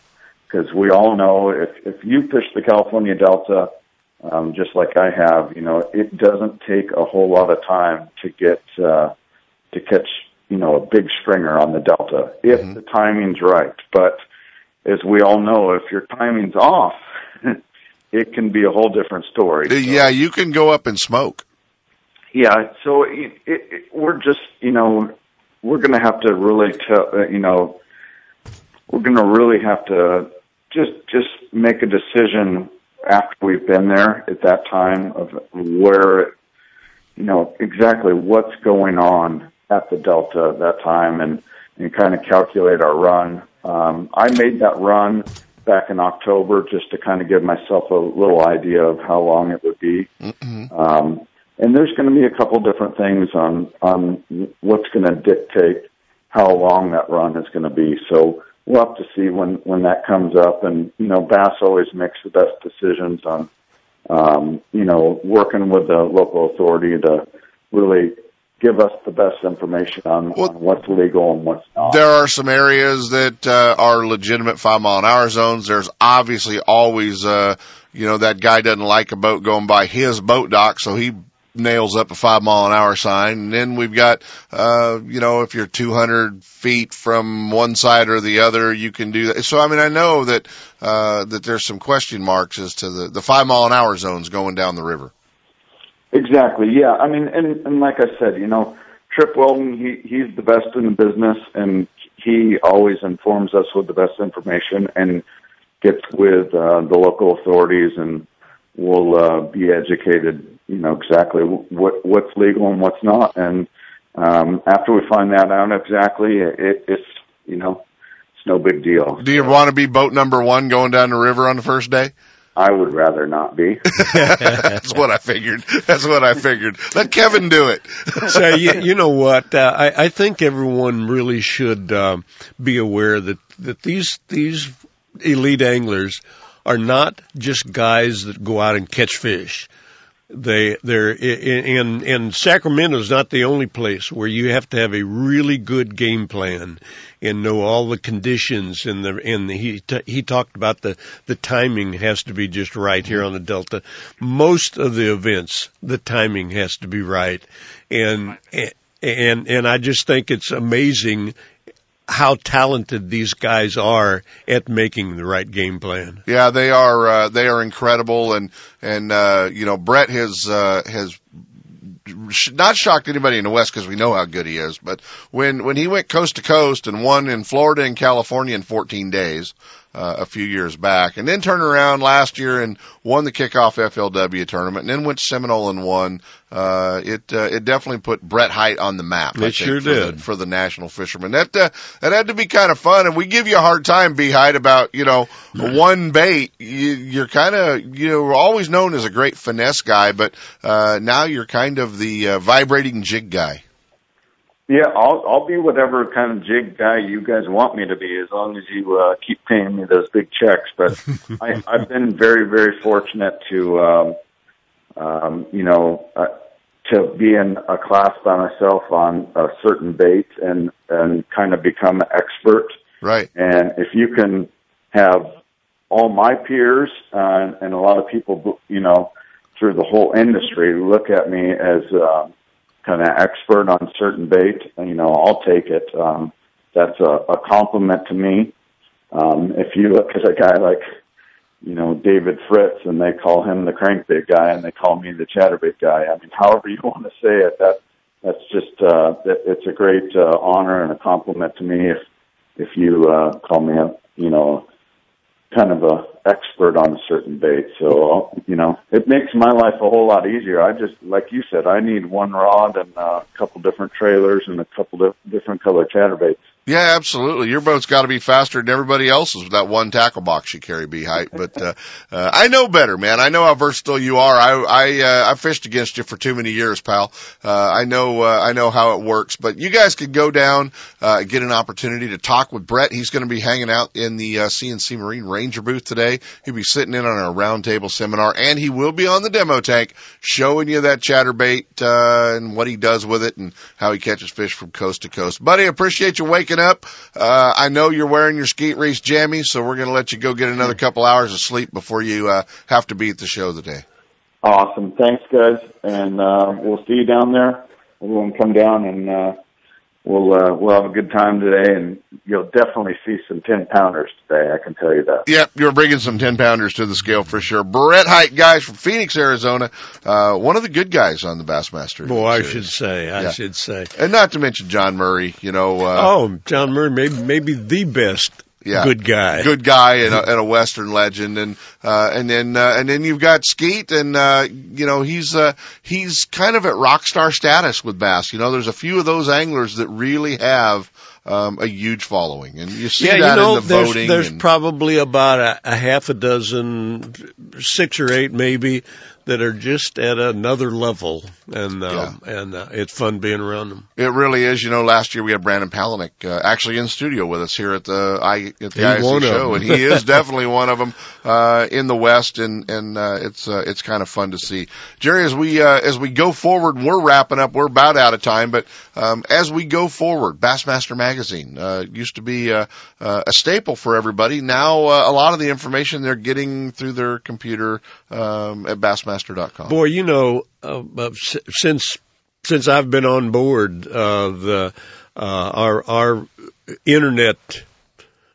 because we all know if, if you fish the California Delta, Um, just like I have, you know, it doesn't take a whole lot of time to get, uh, to catch, you know, a big stringer on the Delta if mm-hmm. the timing's right. But as we all know, if your timing's off, it can be a whole different story. Yeah, so, you can go up and smoke. Yeah, so it, it, it, we're just, you know, we're going to have to really, tell, uh, you know, we're going to really have to just just make a decision after we've been there at that time of where, you know, exactly what's going on at the Delta at that time and, and kind of calculate our run. Um, I made that run back in October just to kind of give myself a little idea of how long it would be. Mm-hmm. Um, and there's going to be a couple different things on, on what's going to dictate how long that run is going to be. So, we'll have to see when, when that comes up. And, you know, Bass always makes the best decisions on, um, you know, working with the local authority to really give us the best information on, well, on what's legal and what's not. There are some areas that uh, are legitimate five-mile-an-hour zones. There's obviously always, uh, you know, that guy doesn't like a boat going by his boat dock, so he nails up a five mile an hour sign. And then we've got, uh, you know, if you're two hundred feet from one side or the other, you can do that. So, I mean, I know that, uh, that there's some question marks as to the, the five mile an hour zones going down the river. Exactly. Yeah. I mean, and, and like I said, you know, Trip Weldon, he, he's the best in the business and he always informs us with the best information and gets with, uh, the local authorities and we'll, uh, be educated, you know, exactly what what's legal and what's not. And um, after we find that out exactly, it, it's, you know, it's no big deal. Do you so, want to be boat number one going down the river on the first day? I would rather not be. That's what I figured. That's what I figured. Let Kevin do it. So, you, you know what? Uh, I, I think everyone really should um, be aware that, that these these elite anglers are not just guys that go out and catch fish. They, they're in, in Sacramento is not the only place where you have to have a really good game plan and know all the conditions and the, and the, he, t- he talked about the, the timing has to be just right here on the Delta. Most of the events, the timing has to be right. And, and, and I just think it's amazing how talented these guys are at making the right game plan. Yeah, they are, uh, they are incredible. And, and, uh, you know, Brett has, uh, has not shocked anybody in the West because we know how good he is. But when, when he went coast to coast and won in Florida and California in fourteen days, uh, a few years back and then turned around last year and won the kickoff F L W tournament and then went to Seminole and won, uh, it, uh, it definitely put Brett Hite on the map. It think, sure for did. The, for the national fisherman. That, uh, that had to be kind of fun. And we give you a hard time, B. Hite, about, you know, mm-hmm. one bait. You, you're kind of, you're always known as a great finesse guy, but, uh, now you're kind of the, uh, vibrating jig guy. Yeah, I'll, I'll be whatever kind of jig guy you guys want me to be as long as you, uh, keep paying me those big checks. But I, I've been very, very fortunate to, um, um, you know, uh, to be in a class by myself on a certain bait and, and kind of become an expert. Right. And if you can have all my peers uh, and a lot of people, you know, through the whole industry look at me as uh, kind of expert on certain bait, and, you know, I'll take it. Um, that's a, a compliment to me. Um, if you look at a guy like, you know, David Fritz, and they call him the crankbait guy, and they call me the chatterbait guy. I mean, however you want to say it, that that's just uh, it's a great uh, honor and a compliment to me if if you uh, call me a, you know, kind of a expert on a certain bait. So, you know, it makes my life a whole lot easier. I just, like you said, I need one rod and a couple different trailers and a couple of different color chatterbaits. Yeah, absolutely. Your boat's got to be faster than everybody else's with that one tackle box you carry, B-Hite. But uh, uh, I know better, man. I know how versatile you are. I I, uh, I fished against you for too many years, pal. Uh, I know uh, I know how it works. But you guys could go down, uh, get an opportunity to talk with Brett. He's going to be hanging out in the uh, C N C Marine Ranger booth today. He'll be sitting in on our roundtable seminar, and he will be on the demo tank showing you that chatterbait uh, and what he does with it and how he catches fish from coast to coast. Buddy, I appreciate you waking up. Uh, I know you're wearing your Skeet Reese jammies, so we're going to let you go get another couple hours of sleep before you uh, have to be at the show today. Awesome. Thanks, guys, and uh, we'll see you down there. Everyone come down, and uh, we'll uh, we'll have a good time today, and you'll definitely see some ten-pounders today, I can tell you that. Yep, you're bringing some ten-pounders to the scale for sure. Brett Hite, guys, from Phoenix, Arizona, uh, one of the good guys on the Bassmaster. Boy, I series. should say, I yeah. should say. And not to mention John Murray, you know. Uh, oh, John Murray, maybe, maybe the best. Yeah. Good guy. Good guy and a, and a Western legend. And, uh, and then, uh, and then you've got Skeet, and, uh, you know, he's, uh, he's kind of at rock star status with bass. You know, there's a few of those anglers that really have, um, a huge following. And you see yeah, that you know, in the there's, voting. There's and, probably about a, a half a dozen, six or eight maybe, that are just at another level, and uh, yeah. and uh, it's fun being around them. It really is. You know, last year we had Brandon Palinick uh, actually in studio with us here at the I at the I S C show, and he is definitely one of them uh, in the West, and and uh, it's uh, it's kind of fun to see. Jerry, as we uh, as we go forward, we're wrapping up. We're about out of time, but um, as we go forward, Bassmaster Magazine uh, used to be uh, uh, a staple for everybody. Now uh, a lot of the information they're getting through their computer um, at Bassmaster. Boy, you know, uh, since since I've been on board, uh, the uh, our our internet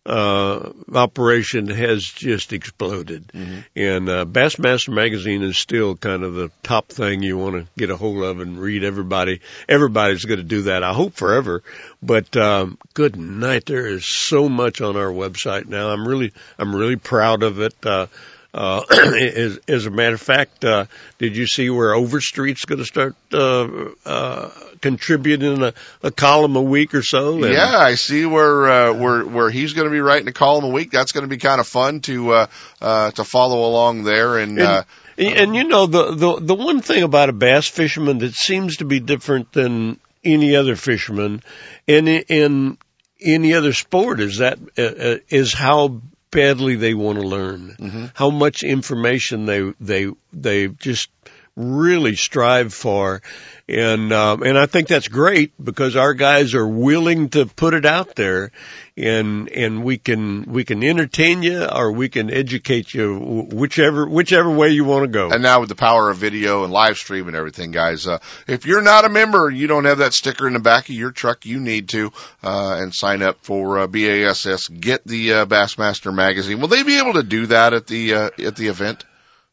uh, operation has just exploded, mm-hmm. and uh, Bassmaster Magazine is still kind of the top thing you want to get a hold of and read. Everybody, everybody's going to do that. I hope forever. But um, good night, there is so much on our website now. I'm really I'm really proud of it. Uh, Uh, as, as a matter of fact, uh, did you see where Overstreet's going to start, uh, uh, contributing a, a column a week or so? And yeah, I see where, uh, where, where he's going to be writing a column a week. That's going to be kind of fun to, uh, uh, to follow along there. And, and uh, and you know, the, the, the one thing about a bass fisherman that seems to be different than any other fisherman and in any other sport is that, uh, is how badly they want to learn, mm-hmm. how much information they they they just really strive for, and um, and I think that's great because our guys are willing to put it out there, and and we can we can entertain you or we can educate you whichever whichever way you want to go. And now with the power of video and live stream and everything, guys, uh, if you're not a member, you don't have that sticker in the back of your truck. You need to uh, and sign up for uh, BASS. Get the uh, Bassmaster magazine. Will they be able to do that at the uh, at the event?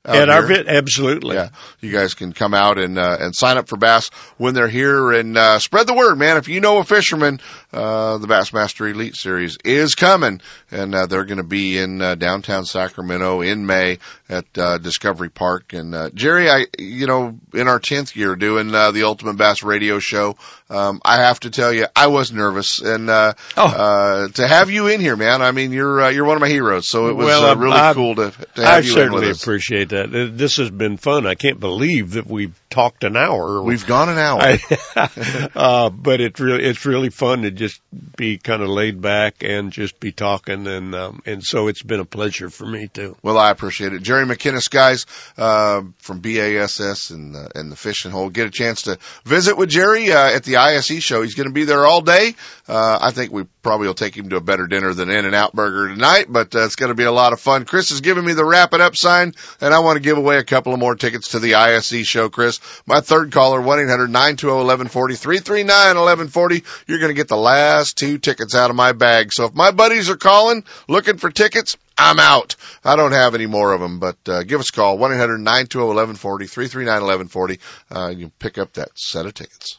At our event, absolutely. Yeah, you guys can come out and uh, and sign up for bass when they're here and uh, spread the word, man. If you know a fisherman, uh, the Bassmaster Elite Series is coming, and uh, they're going to be in uh, downtown Sacramento in May at uh, Discovery Park. And uh, Jerry, I you know in our tenth year doing uh, the Ultimate Bass Radio Show, um, I have to tell you I was nervous, and uh, oh. uh, to have you in here, man. I mean, you're uh, you're one of my heroes, so it was well, uh, really I, cool to, to have I you in with us. I certainly appreciate that. This has been fun. I can't believe that we've talked an hour. We've gone an hour. I, uh, but it's really, it's really fun to just be kind of laid back and just be talking. And, um, and so it's been a pleasure for me too. Well, I appreciate it. Jerry McKinnis, guys, uh, from B A S S and, uh, and the Fishing Hole, get a chance to visit with Jerry, uh, at the I S E show. He's going to be there all day. Uh, I think we probably will take him to a better dinner than In-N-Out Burger tonight, but uh, it's going to be a lot of fun. Chris is giving me the wrap it up sign, and I want to give away a couple of more tickets to the I S E show, Chris. My third caller, one eight hundred nine two zero one one four zero, three three nine one one four zero. You're going to get the last two tickets out of my bag. So if my buddies are calling, looking for tickets, I'm out. I don't have any more of them, but uh, give us a call, one eight hundred nine two zero one one four zero, three three nine one one four zero. Uh, you can pick up that set of tickets.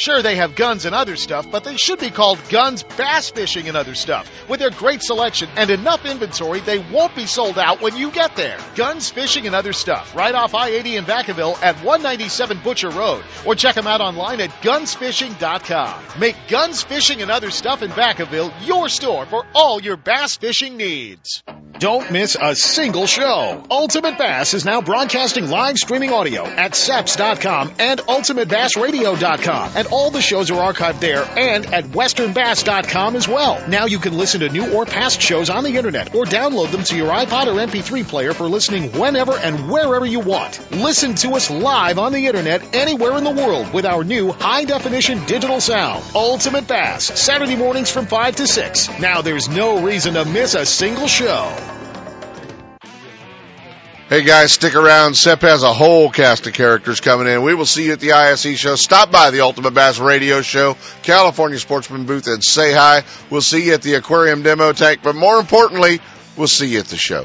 Sure, they have Guns and Other Stuff, but they should be called Guns, Bass Fishing, and Other Stuff. With their great selection and enough inventory, they won't be sold out when you get there. Guns, Fishing, and Other Stuff, right off I eighty in Vacaville at one ninety-seven Butcher Road, or check them out online at guns fishing dot com. Make Guns, Fishing, and Other Stuff in Vacaville your store for all your bass fishing needs. Don't miss a single show. Ultimate Bass is now broadcasting live streaming audio at seps dot com and ultimate bass radio dot com. And all the shows are archived there and at western bass dot com as well. Now you can listen to new or past shows on the internet or download them to your iPod or M P three player for listening whenever and wherever you want. Listen to us live on the internet anywhere in the world with our new high-definition digital sound. Ultimate Bass, Saturday mornings from five to six. Now there's no reason to miss a single show. Hey guys, stick around. Sep has a whole cast of characters coming in. We will see you at the I S E show. Stop by the Ultimate Bass Radio Show, California Sportsman booth, and say hi. We'll see you at the aquarium demo tank, but more importantly, we'll see you at the show.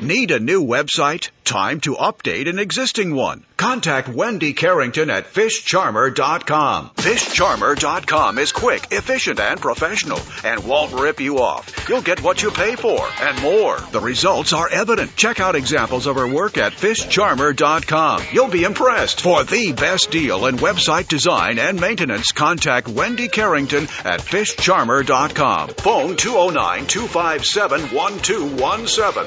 Need a new website? Time to update an existing one. Contact Wendy Carrington at fish charmer dot com. fish charmer dot com is quick, efficient, and professional, and won't rip you off. You'll get what you pay for and more. The results are evident. Check out examples of her work at fish charmer dot com. You'll be impressed. For the best deal in website design and maintenance, contact Wendy Carrington at fish charmer dot com. Phone two oh nine, two five seven, one two one seven.